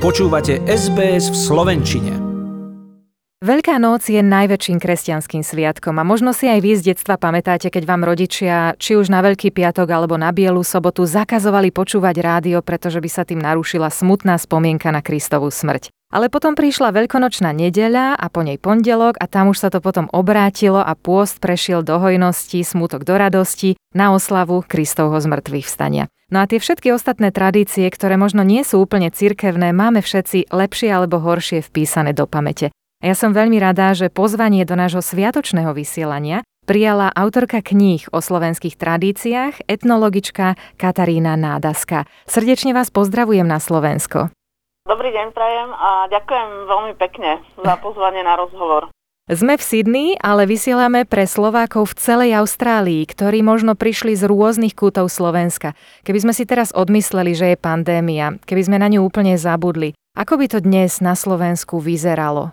Počúvate SBS v slovenčine. Veľká noc je najväčším kresťanským sviatkom a možno si aj vy z detstva pamätáte, keď vám rodičia, či už na Veľký piatok alebo na Bielu sobotu, zakazovali počúvať rádio, pretože by sa tým narušila smutná spomienka na Kristovú smrť. Ale potom prišla veľkonočná nedeľa a po nej pondelok a tam už sa to potom obrátilo a pôst prešiel do hojnosti, smútok do radosti, na oslavu Kristovho zmŕtvych vstania. No a tie všetky ostatné tradície, ktoré možno nie sú úplne cirkevné, máme všetci lepšie alebo horšie vpísané do pamäte. A ja som veľmi rada, že pozvanie do nášho sviatočného vysielania prijala autorka kníh o slovenských tradíciách, etnologička Katarína Nádaska. Srdečne vás pozdravujem na Slovensko. Dobrý deň prajem a ďakujem veľmi pekne za pozvanie na rozhovor. Sme v Sydney, ale vysielame pre Slovákov v celej Austrálii, ktorí možno prišli z rôznych kútov Slovenska. Keby sme si teraz odmysleli, že je pandémia, keby sme na ňu úplne zabudli, ako by to dnes na Slovensku vyzeralo?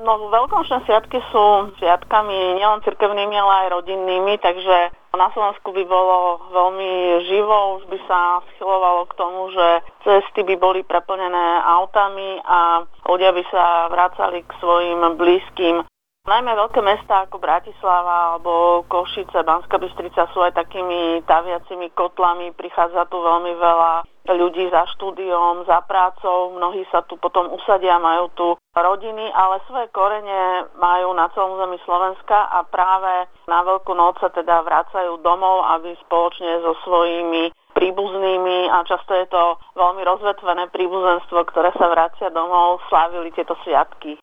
No, veľkonočné sviatky sú sviatkami nielen cirkevnými, ale aj rodinnými, takže na Slovensku by bolo veľmi živo, už by sa schylovalo k tomu, že cesty by boli preplnené autami a ľudia by sa vracali k svojim blízkym. Najmä veľké mestá ako Bratislava alebo Košice, Banská Bystrica sú aj takými taviacimi kotlami, prichádza tu veľmi veľa ľudí za štúdiom, za prácou, mnohí sa tu potom usadia, majú tu rodiny, ale svoje korene majú na celom území Slovenska a práve na Veľkú noc sa teda vracajú domov, aby spoločne so svojimi príbuznými, a často je to veľmi rozvetvené príbuzenstvo, ktoré sa vracia domov, slávili tieto sviatky.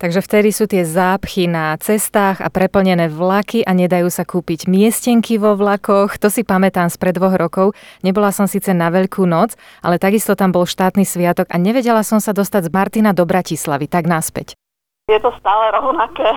Takže vtedy sú tie zápchy na cestách a preplnené vlaky a nedajú sa kúpiť miestenky vo vlakoch. To si pamätám spred 2 rokov. Nebola som síce na Veľkú noc, ale takisto tam bol štátny sviatok a nevedela som sa dostať z Martina do Bratislavy, tak naspäť. Je to stále rovnaké.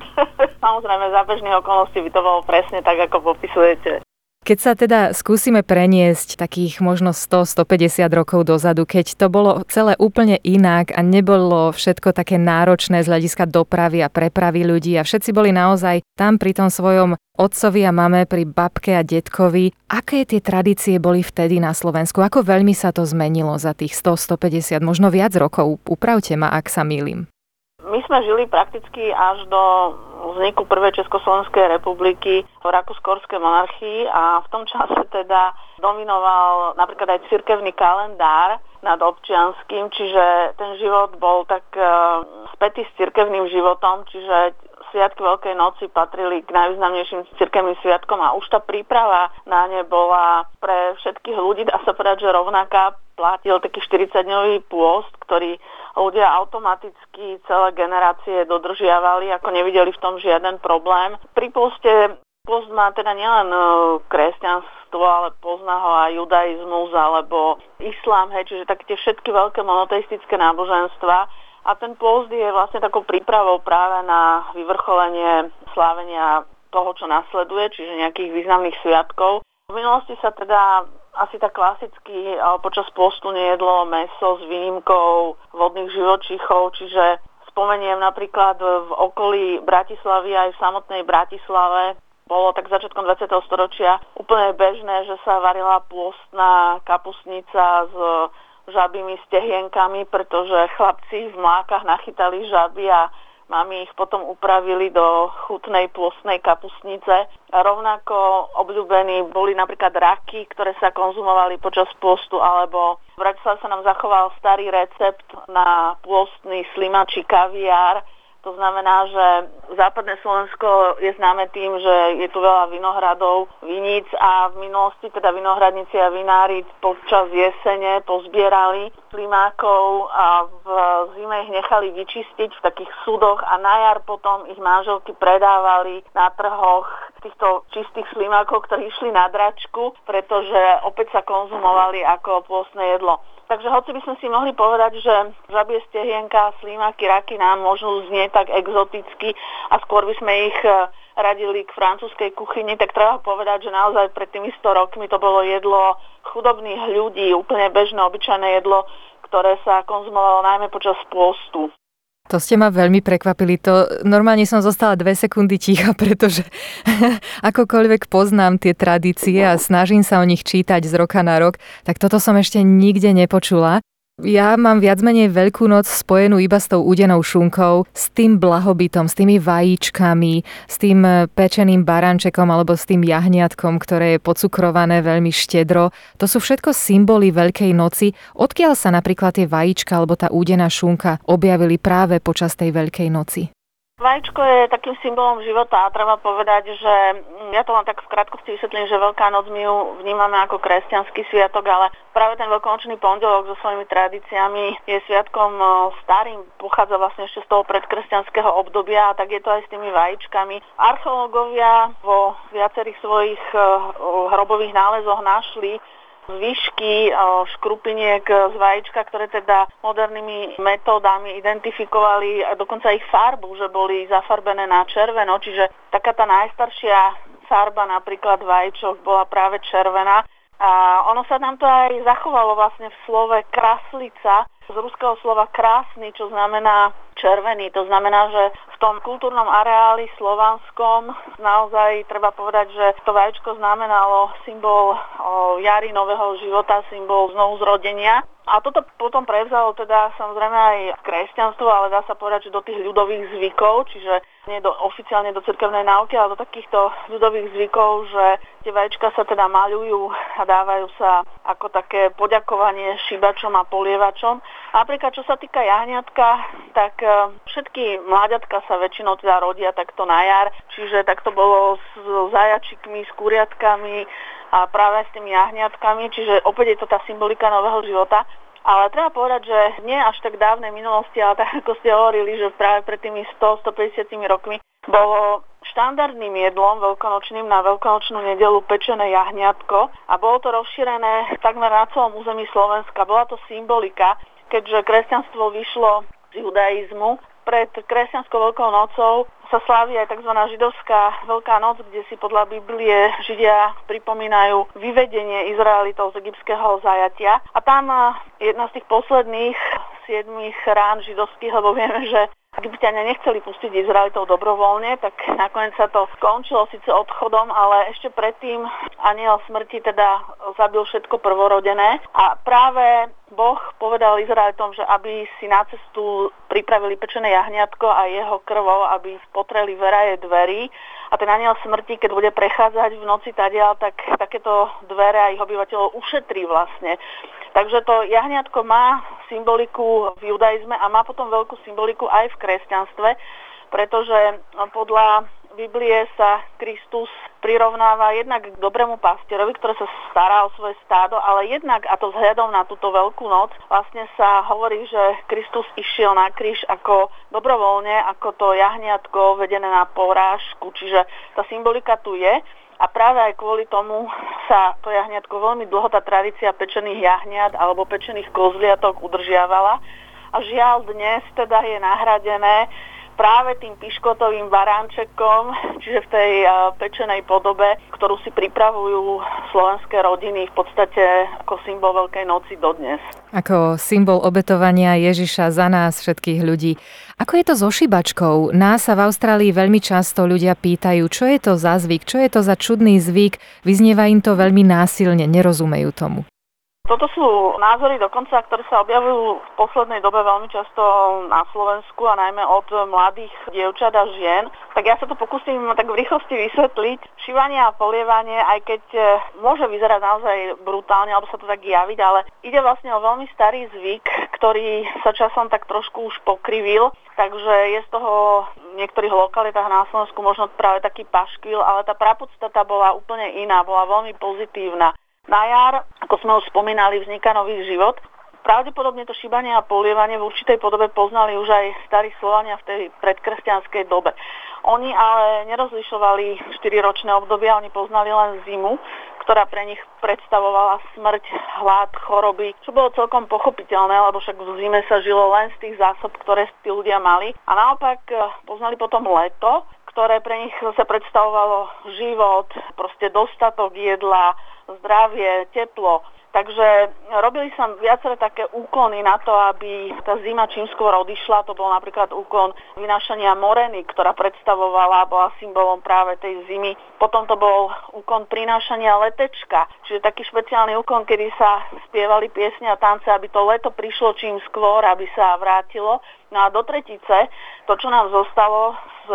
Samozrejme, za bežných okolností by to bolo presne tak, ako popisujete. Keď sa teda skúsime preniesť takých možno 100-150 rokov dozadu, keď to bolo celé úplne inak a nebolo všetko také náročné z hľadiska dopravy a prepravy ľudí a všetci boli naozaj tam pri tom svojom otcovi a mame, pri babke a detkovi. Aké tie tradície boli vtedy na Slovensku? Ako veľmi sa to zmenilo za tých 100-150, možno viac rokov? Upravte ma, ak sa mýlim. My sme žili prakticky až do vzniku prvej Československej republiky v Rakúsko-Uhorskej monarchii a v tom čase teda dominoval napríklad aj cirkevný kalendár nad občianským, čiže ten život bol tak spätý s cirkevným životom, čiže sviatky Veľkej noci patrili k najvýznamnejším cirkevným sviatkom a už tá príprava na ne bola pre všetkých ľudí, dá sa povedať, že rovnaká. Platil taký 40-dňový pôst, ktorý ľudia automaticky celé generácie dodržiavali, ako nevideli v tom žiaden problém. Pri pôste, pôst má teda nielen kresťanstvo, ale pozná ho aj judaizmus alebo islám, hej, čiže také tie všetky veľké monoteistické náboženstva. A ten pôst je vlastne takou prípravou práve na vyvrcholenie slávenia toho, čo nasleduje, čiže nejakých významných sviatkov. V minulosti sa teda asi tak klasicky počas pôstu nejedlo mäso s výnimkou vodných živočíchov, čiže spomeniem napríklad v okolí Bratislavy, aj v samotnej Bratislave, bolo tak začiatkom 20. storočia úplne bežné, že sa varila pôstna kapustnica s žabými stehienkami, pretože chlapci v mlákach nachytali žaby a mami ich potom upravili do chutnej plosnej kapustnice. A rovnako obľúbení boli napríklad raky, ktoré sa konzumovali počas pôstu, alebo v Bratislave sa nám zachoval starý recept na pôstny slimačí kaviár. To znamená, že západné Slovensko je známe tým, že je tu veľa vinohradov, viníc a v minulosti teda vinohradníci a vinári počas jesene pozbierali slimákov a v zime ich nechali vyčistiť v takých súdoch a na jar potom ich manželky predávali na trhoch týchto čistých slimákov, ktorí išli na dračku, pretože opäť sa konzumovali ako pôstne jedlo. Takže hoci by sme si mohli povedať, že žabie stehienka, slimáky, raky nám môžu znieť tak exoticky a skôr by sme ich radili k francúzskej kuchyni, tak treba povedať, že naozaj pred tými 100 rokmi to bolo jedlo chudobných ľudí, úplne bežné, obyčajné jedlo, ktoré sa konzumovalo najmä počas pôstu. To ste ma veľmi prekvapili. To normálne som zostala 2 sekundy ticha, pretože akokoľvek poznám tie tradície a snažím sa o nich čítať z roka na rok, tak toto som ešte nikde nepočula. Ja mám viac menej Veľkú noc spojenú iba s tou údenou šunkou, s tým blahobytom, s tými vajíčkami, s tým pečeným barančekom alebo s tým jahniatkom, ktoré je pocukrované veľmi štedro. To sú všetko symboly Veľkej noci. Odkiaľ sa napríklad tie vajíčka alebo tá údená šunka objavili práve počas tej Veľkej noci? Vajíčko je takým symbolom života a treba povedať, že ja to len tak v krátkosti vysvetlím, že Veľká noc my ju vnímame ako kresťanský sviatok, ale práve ten veľkonočný pondelok so svojimi tradíciami je sviatkom starým, pochádza vlastne ešte z toho predkresťanského obdobia, tak je to aj s tými vajíčkami. Archeológovia vo viacerých svojich hrobových nálezoch našli zvyšky škrupiniek z vajíčka, ktoré teda modernými metódami identifikovali, dokonca ich farbu, že boli zafarbené na červeno, čiže taká tá najstaršia farba napríklad vajíčok bola práve červená. A ono sa nám to aj zachovalo vlastne v slove kraslica, z ruského slova krásny, čo znamená červený. To znamená, že v tom kultúrnom areáli slovanskom naozaj treba povedať, že to vajíčko znamenalo symbol jary, nového života, symbol znovuzrodenia. A toto potom prevzalo teda samozrejme aj kresťanstvo, ale dá sa povedať, že do tých ľudových zvykov, čiže nie oficiálne do cirkevnej náuky, ale do takýchto ľudových zvykov, že tie vajíčka sa teda maľujú a dávajú sa ako také poďakovanie šíbačom a polievačom. A napríklad, čo sa týka jahňatka, tak všetky mláďatka sa väčšinou teda rodia takto na jar, čiže takto bolo s zajačikmi, s kuriatkami a práve s tými jahňatkami, čiže opäť je to tá symbolika nového života. Ale treba povedať, že nie až tak dávnej minulosti, ale tak ako ste hovorili, že práve pred tými 100-150 rokmi bolo štandardným jedlom veľkonočným na veľkonočnú nedeľu pečené jahňatko a bolo to rozšírené takmer na celom území Slovenska. Bola to symbolika, keďže kresťanstvo vyšlo z judaizmu. Pred kresťanskou Veľkou nocou sa slávi aj tzv. Židovská Veľká noc, kde si podľa Biblie Židia pripomínajú vyvedenie Izraelitov z egyptského zajatia. A tam jedna z tých posledných 7 rán židovských, lebo vieme, že Egypťania nechceli pustiť Izraelitov dobrovoľne, tak nakoniec sa to skončilo síce odchodom, ale ešte predtým anjel smrti teda zabil všetko prvorodené. A práve Boh povedal Izraelitom, že aby si na cestu pripravili pečené jahňatko a jeho krvou, aby spotreli veraje dverí. A ten anjel smrti, keď bude prechádzať v noci tadiaľ, tak takéto dvere a ich obyvateľov ušetrí vlastne. Takže to jahňatko má symboliku v judaizme a má potom veľkú symboliku aj v kresťanstve, pretože podľa Biblie sa Kristus prirovnáva jednak k dobrému pastierovi, ktorý sa stará o svoje stádo, ale jednak, a to vzhľadom na túto Veľkú noc, vlastne sa hovorí, že Kristus išiel na kríž ako dobrovoľne, ako to jahniatko vedené na porážku, čiže tá symbolika tu je. A práve aj kvôli tomu sa to jahniatko veľmi dlho, tá tradícia pečených jahniat alebo pečených kozliatok udržiavala. A žiaľ dnes teda je nahradené práve tým piškotovým baránčekom, čiže v tej pečenej podobe, ktorú si pripravujú slovenské rodiny v podstate ako symbol Veľkej noci dodnes. Ako symbol obetovania Ježiša za nás všetkých ľudí. Ako je to so šíbačkou? Nás sa v Austrálii veľmi často ľudia pýtajú, čo je to za zvyk, čo je to za čudný zvyk, vyznieva im to veľmi násilne, nerozumejú tomu. Toto sú názory dokonca, ktoré sa objavujú v poslednej dobe veľmi často na Slovensku a najmä od mladých dievčat a žien. Tak ja sa to pokúsim tak v rýchlosti vysvetliť. Šívanie a polievanie, aj keď môže vyzerať naozaj brutálne, alebo sa to tak javiť, ale ide vlastne o veľmi starý zvyk, ktorý sa časom tak trošku už pokrivil. Takže je z toho v niektorých lokalitách na Slovensku možno práve taký paškvil, ale tá prapodstata bola úplne iná, bola veľmi pozitívna. Na jar, ako sme už spomínali, vzniká nový život. Pravdepodobne to šíbanie a polievanie v určitej podobe poznali už aj starí Slovania v tej predkresťanskej dobe. Oni ale nerozlišovali 4-ročné obdobia, oni poznali len zimu, ktorá pre nich predstavovala smrť, hlad, choroby, čo bolo celkom pochopiteľné, lebo však v zime sa žilo len z tých zásob, ktoré tí ľudia mali. A naopak poznali potom leto, ktoré pre nich zase predstavovalo život, proste dostatok jedla, zdravie, teplo. Takže robili som viaceré také úkony na to, aby tá zima čím skôr odišla. To bol napríklad úkon vynášania moreny, ktorá predstavovala, bola symbolom práve tej zimy. Potom to bol úkon prinášania letečka, čiže taký špeciálny úkon, kedy sa spievali piesne a tance, aby to leto prišlo čím skôr, aby sa vrátilo. No a do tretice, to, čo nám zostalo z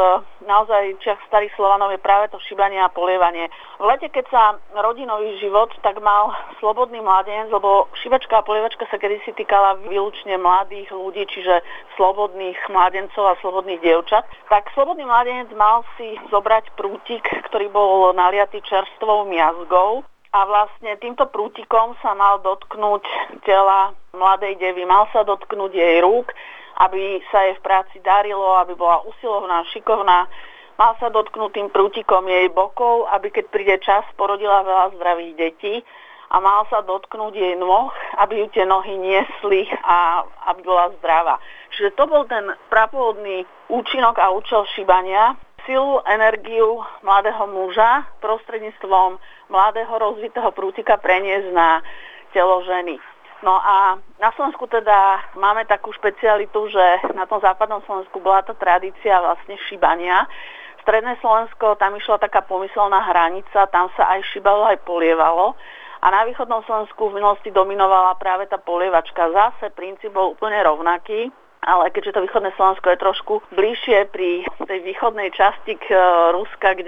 naozaj Čiach starých Slovanov, je práve to šibanie a polievanie. V lete, keď sa rodinový život, tak mal slobodný mladenec, lebo šibačka a polievačka sa kedysi týkala výlučne mladých ľudí, čiže slobodných mladencov a slobodných dievčat. Tak slobodný mladenec mal si zobrať prútik, ktorý bol naliatý čerstvou miazgou. A vlastne týmto prútikom sa mal dotknúť tela mladej devy, mal sa dotknúť jej rúk, aby sa jej v práci darilo, aby bola usilovná, šikovná. Mal sa dotknúť tým prútikom jej bokov, aby keď príde čas, porodila veľa zdravých detí. A mal sa dotknúť jej nôh, aby ju tie nohy niesli a aby bola zdravá. Čiže to bol ten prapôvodný účinok a účel šibania. Silu, energiu mladého muža prostredníctvom mladého rozvitého prútika preniesť na telo ženy. No a na Slovensku teda máme takú špecialitu, že na tom západnom Slovensku bola tá tradícia vlastne šibania. Stredné Slovensko, tam išla taká pomyselná hranica, tam sa aj šibalo, aj polievalo. A na východnom Slovensku v minulosti dominovala práve tá polievačka. Zase princíp bol úplne rovnaký. Ale keďže to východné Slovensko je trošku bližšie pri tej východnej časti k Ruska,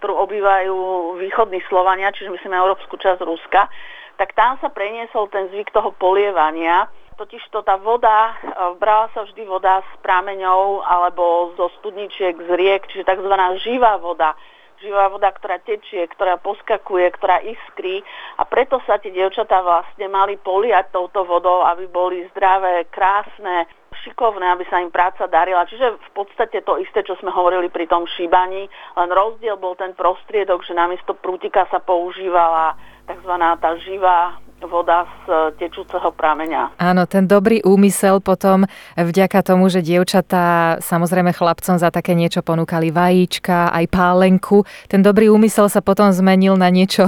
ktorú obývajú východní Slovania, čiže myslíme európsku časť Ruska, tak tam sa preniesol ten zvyk toho polievania. Totižto tá voda, brala sa vždy voda z prameňov alebo zo studničiek, z riek, čiže tzv. Živá voda. Živá voda, ktorá tečie, ktorá poskakuje, ktorá iskrí, a preto sa tie dievčatá vlastne mali poliať touto vodou, aby boli zdravé, krásne, šikovné, aby sa im práca darila. Čiže v podstate to isté, čo sme hovorili pri tom šíbaní, len rozdiel bol ten prostriedok, že namiesto prútika sa používala tzv. Tá živá voda z tečúceho prameňa. Áno, ten dobrý úmysel potom vďaka tomu, že dievčatá samozrejme chlapcom za také niečo ponúkali vajíčka, aj pálenku. Ten dobrý úmysel sa potom zmenil na niečo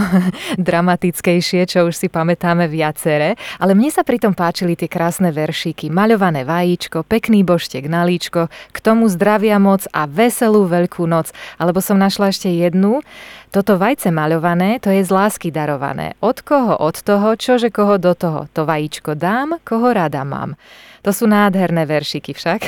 dramatickejšie, čo už si pamätáme viaceré. Ale mne sa pritom páčili tie krásne veršíky. Maľované vajíčko, pekný boštek na líčko, k tomu zdravia moc a veselú veľkú noc. Alebo som našla ešte jednu. Toto vajce maľované, to je z lásky darované. Od koho, od toho, čože koho do toho. To vajíčko dám, koho rada mám. To sú nádherné veršiky však.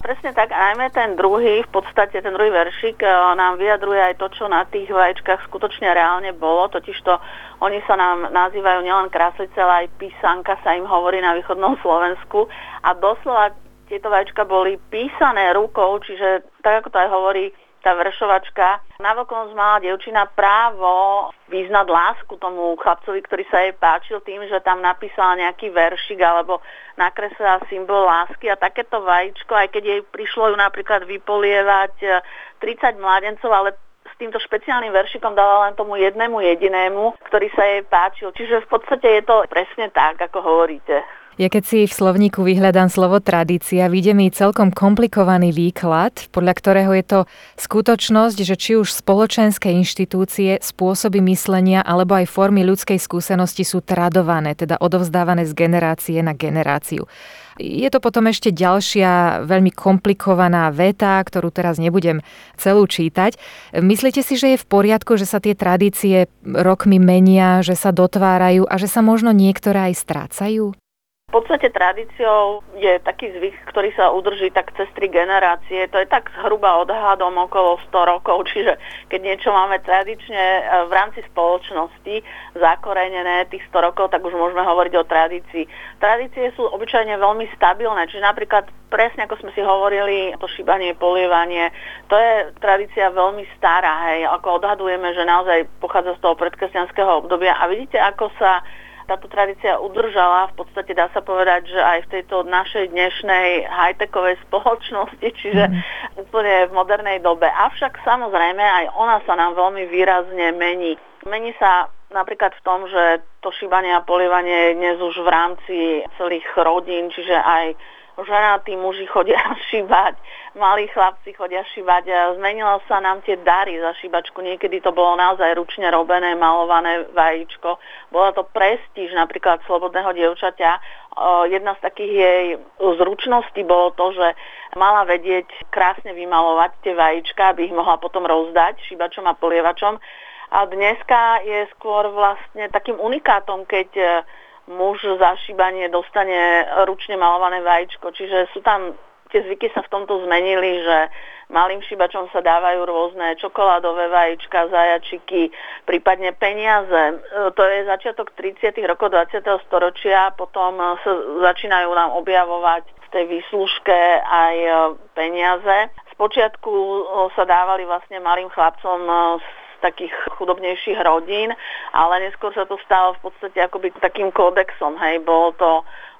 Presne tak, a najmä ten druhý, v podstate ten druhý veršik nám vyjadruje aj to, čo na tých vajíčkach skutočne reálne bolo, totižto oni sa nám nazývajú nielen kráslice, ale aj písanka sa im hovorí na východnom Slovensku, a doslova tieto vajíčka boli písané rukou, čiže tak ako to aj hovorí tá veršovačka, navokon mala dievčina právo vyznať lásku tomu chlapcovi, ktorý sa jej páčil, tým, že tam napísala nejaký veršik alebo nakreslila symbol lásky. A takéto vajíčko, aj keď jej prišlo ju napríklad vypolievať 30 mladencov, ale s týmto špeciálnym veršikom dala len tomu jednému jedinému, ktorý sa jej páčil. Čiže v podstate je to presne tak, ako hovoríte. Ja keď si v slovníku vyhľadám slovo tradícia, vyjde mi celkom komplikovaný výklad, podľa ktorého je to skutočnosť, že či už spoločenské inštitúcie, spôsoby myslenia alebo aj formy ľudskej skúsenosti sú tradované, teda odovzdávané z generácie na generáciu. Je to potom ešte ďalšia veľmi komplikovaná veta, ktorú teraz nebudem celú čítať. Myslíte si, že je v poriadku, že sa tie tradície rokmi menia, že sa dotvárajú a že sa možno niektoré aj strácajú? V podstate tradíciou je taký zvyk, ktorý sa udrží tak cez 3 generácie. To je tak zhruba odhadom okolo 100 rokov, čiže keď niečo máme tradične v rámci spoločnosti zakorenené tých 100 rokov, tak už môžeme hovoriť o tradícii. Tradície sú obyčajne veľmi stabilné, čiže napríklad presne ako sme si hovorili, to šibanie, polievanie, to je tradícia veľmi stará, hej, ako odhadujeme, že naozaj pochádza z toho predkresťanského obdobia, a vidíte, ako sa táto tradícia udržala, v podstate dá sa povedať, že aj v tejto našej dnešnej high-techovej spoločnosti, čiže úplne v modernej dobe. Avšak samozrejme aj ona sa nám veľmi výrazne mení. Mení sa napríklad v tom, že to šibanie a polievanie je dnes už v rámci celých rodín, čiže aj ženatí muži chodia šívať, malí chlapci chodia šívať. A zmenilo sa nám tie dary za šíbačku. Niekedy to bolo naozaj ručne robené, malované vajíčko. Bola to prestíž napríklad slobodného dievčaťa. Jedna z takých jej zručností bolo to, že mala vedieť krásne vymalovať tie vajíčka, aby ich mohla potom rozdať šíbačom a polievačom. A dneska je skôr vlastne takým unikátom, keď muž za šíbanie dostane ručne malované vajíčko. Čiže sú tam, tie zvyky sa v tomto zmenili, že malým šíbačom sa dávajú rôzne čokoládové vajíčka, zajačiky, prípadne peniaze. To je začiatok 30. rokov 20. storočia, potom sa začínajú nám objavovať v tej výslužke aj peniaze. Spočiatku sa dávali vlastne malým chlapcom takých chudobnejších rodín, ale neskôr sa to stalo v podstate akoby takým kódexom, hej, bolo to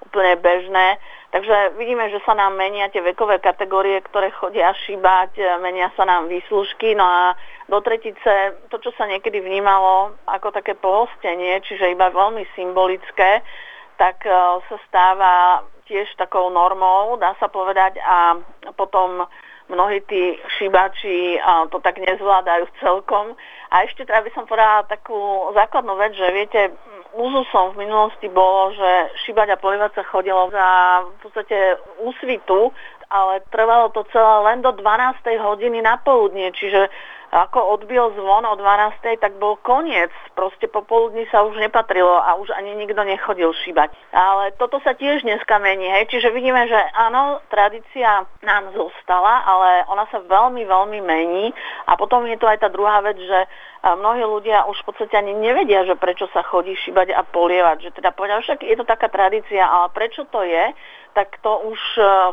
úplne bežné. Takže vidíme, že sa nám menia tie vekové kategórie, ktoré chodia šíbať, menia sa nám výslužky, no a do tretice to, čo sa niekedy vnímalo ako také pohostenie, čiže iba veľmi symbolické, tak sa stáva tiež takou normou, dá sa povedať, a potom mnohí tí šíbači to tak nezvládajú celkom. A ešte teda by som povedala takú základnú vec, že viete, úzusom v minulosti bolo, že šíbať a polievať sa chodilo za v podstate úsvitu, ale trvalo to celé len do 12. hodiny na poludnie, čiže ako odbil zvon o 12. tak bol koniec. Proste popoludní sa už nepatrilo a už ani nikto nechodil šíbať. Ale toto sa tiež dneska mení, hej. Čiže vidíme, že áno, tradícia nám zostala, ale ona sa veľmi, veľmi mení. A potom je tu aj tá druhá vec, že mnohí ľudia už v podstate ani nevedia, že prečo sa chodí šíbať a polievať. Že teda povedal, však je to taká tradícia, ale prečo to je, tak to už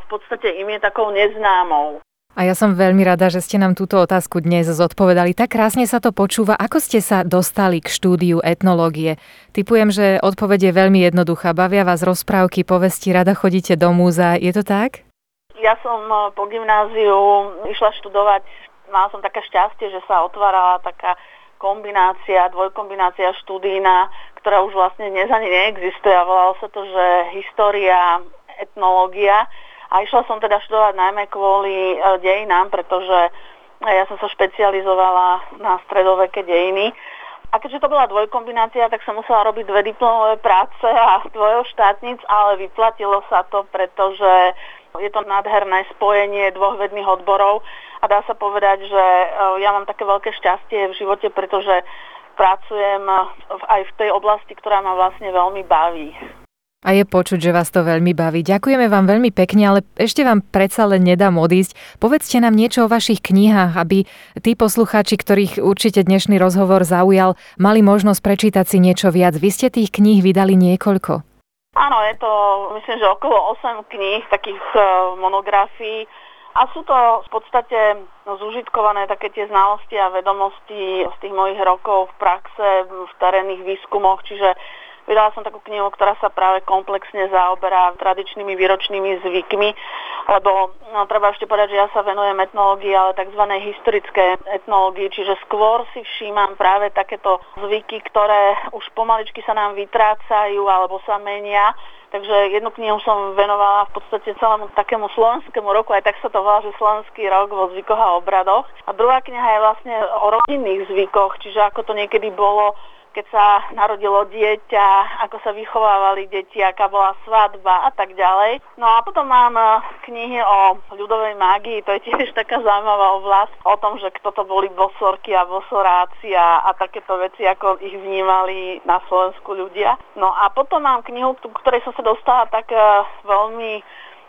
v podstate im je takou neznámou. A ja som veľmi rada, že ste nám túto otázku dnes zodpovedali. Tak krásne sa to počúva. Ako ste sa dostali k štúdiu etnológie? Tipujem, že odpoveď je veľmi jednoduchá. Bavia vás rozprávky, povesti, rada chodíte do múzea. Je to tak? Ja som po gymnáziu išla študovať. Mala som také šťastie, že sa otvárala taká kombinácia, dvojkombinácia štúdína, ktorá už vlastne dnes ani neexistuje. A volalo sa to, že história, etnológia. A išla som teda študovať najmä kvôli dejinám, pretože ja som sa špecializovala na stredoveké dejiny. A keďže to bola dvojkombinácia, tak som musela robiť dve diplomové práce a dvojo štátnic, ale vyplatilo sa to, pretože je to nádherné spojenie dvoch vedných odborov. A dá sa povedať, že ja mám také veľké šťastie v živote, pretože pracujem aj v tej oblasti, ktorá ma vlastne veľmi baví. A je počuť, že vás to veľmi baví. Ďakujeme vám veľmi pekne, ale ešte vám predsa len nedám odísť. Povedzte nám niečo o vašich knihách, aby tí poslucháči, ktorých určite dnešný rozhovor zaujal, mali možnosť prečítať si niečo viac. Vy ste tých kníh vydali niekoľko. Áno, je to myslím, že okolo 8 kníh, takých monografií. A sú to v podstate zúžitkované také tie znalosti a vedomosti z tých mojich rokov v praxe, v terénnych výskumoch, čiže vydala som takú knihu, ktorá sa práve komplexne zaoberá tradičnými výročnými zvykmi, lebo treba ešte povedať, že ja sa venujem etnológii, ale tzv. Historické etnológii, čiže skôr si všímam práve takéto zvyky, ktoré už pomaličky sa nám vytrácajú alebo sa menia. Takže jednu knihu som venovala v podstate celému takému slovenskému roku, aj tak sa to volá, že slovenský rok vo zvykoch a obradoch. A druhá kniha je vlastne o rodinných zvykoch, čiže ako to niekedy bolo, keď sa narodilo dieťa, ako sa vychovávali deti, aká bola svadba a tak ďalej. No a potom mám knihy o ľudovej mágii, to je tiež taká zaujímavá oblasť, o tom, že kto to boli bosorky a bosoráci a takéto veci, ako ich vnímali na Slovensku ľudia. No a potom mám knihu, ktorej som sa dostala tak veľmi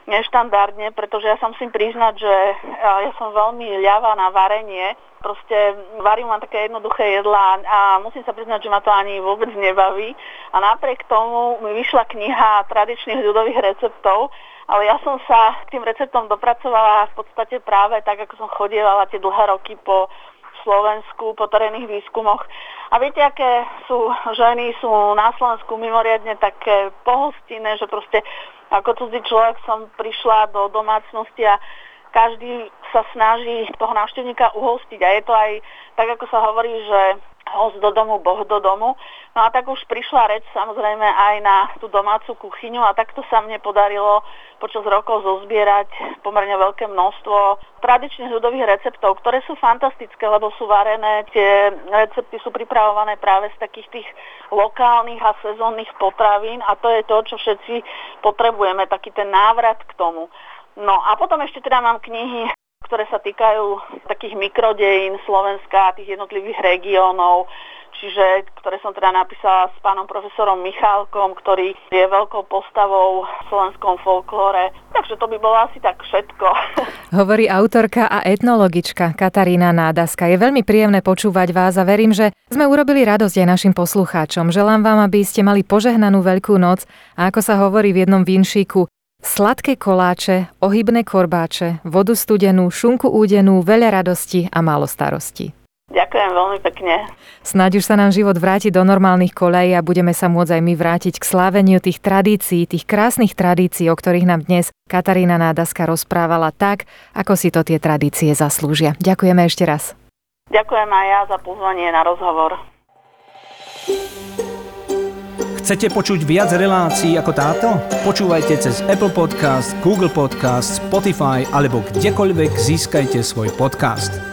neštandardne, pretože ja sa musím priznať, že ja som veľmi ľava na varenie. Proste varím len také jednoduché jedlá a musím sa priznať, že ma to ani vôbec nebaví. A napriek tomu mi vyšla kniha tradičných ľudových receptov, ale ja som sa k tým receptom dopracovala v podstate práve tak, ako som chodievala tie dlhé roky po Slovensku, po terénnych výskumoch. A viete, aké sú ženy, sú na Slovensku mimoriadne také pohostinné, že proste ako cudzí človek som prišla do domácnosti a každý sa snaží toho návštevníka uhostiť. A je to aj tak, ako sa hovorí, že host do domu, boh do domu. No a tak už prišla reč samozrejme aj na tú domácu kuchyňu a takto sa mne podarilo počas rokov zozbierať pomerne veľké množstvo tradičných ľudových receptov, ktoré sú fantastické, lebo sú varené, tie recepty sú pripravované práve z takých tých lokálnych a sezónnych potravín a to je to, čo všetci potrebujeme, taký ten návrat k tomu. No a potom ešte teda mám knihy, ktoré sa týkajú takých mikrodejín Slovenska, tých jednotlivých regiónov, čiže ktoré som teda napísala s pánom profesorom Michálkom, ktorý je veľkou postavou v slovenskom folklóre. Takže to by bolo asi tak všetko. Hovorí autorka a etnologička Katarína Nádaska. Je veľmi príjemné počúvať vás a verím, že sme urobili radosť aj našim poslucháčom. Želám vám, aby ste mali požehnanú Veľkú noc a ako sa hovorí v jednom vinšíku, sladké koláče, ohybné korbáče, vodu studenú, šunku údenú, veľa radosti a málo starosti. Ďakujem veľmi pekne. Snáď už sa nám život vráti do normálnych koľají a budeme sa môcť aj my vrátiť k sláveniu tých tradícií, tých krásnych tradícií, o ktorých nám dnes Katarína Nádaska rozprávala tak, ako si to tie tradície zaslúžia. Ďakujeme ešte raz. Ďakujem aj ja za pozvanie na rozhovor. Chcete počuť viac relácií ako táto? Počúvajte cez Apple Podcast, Google Podcast, Spotify alebo kdekoľvek získajte svoj podcast.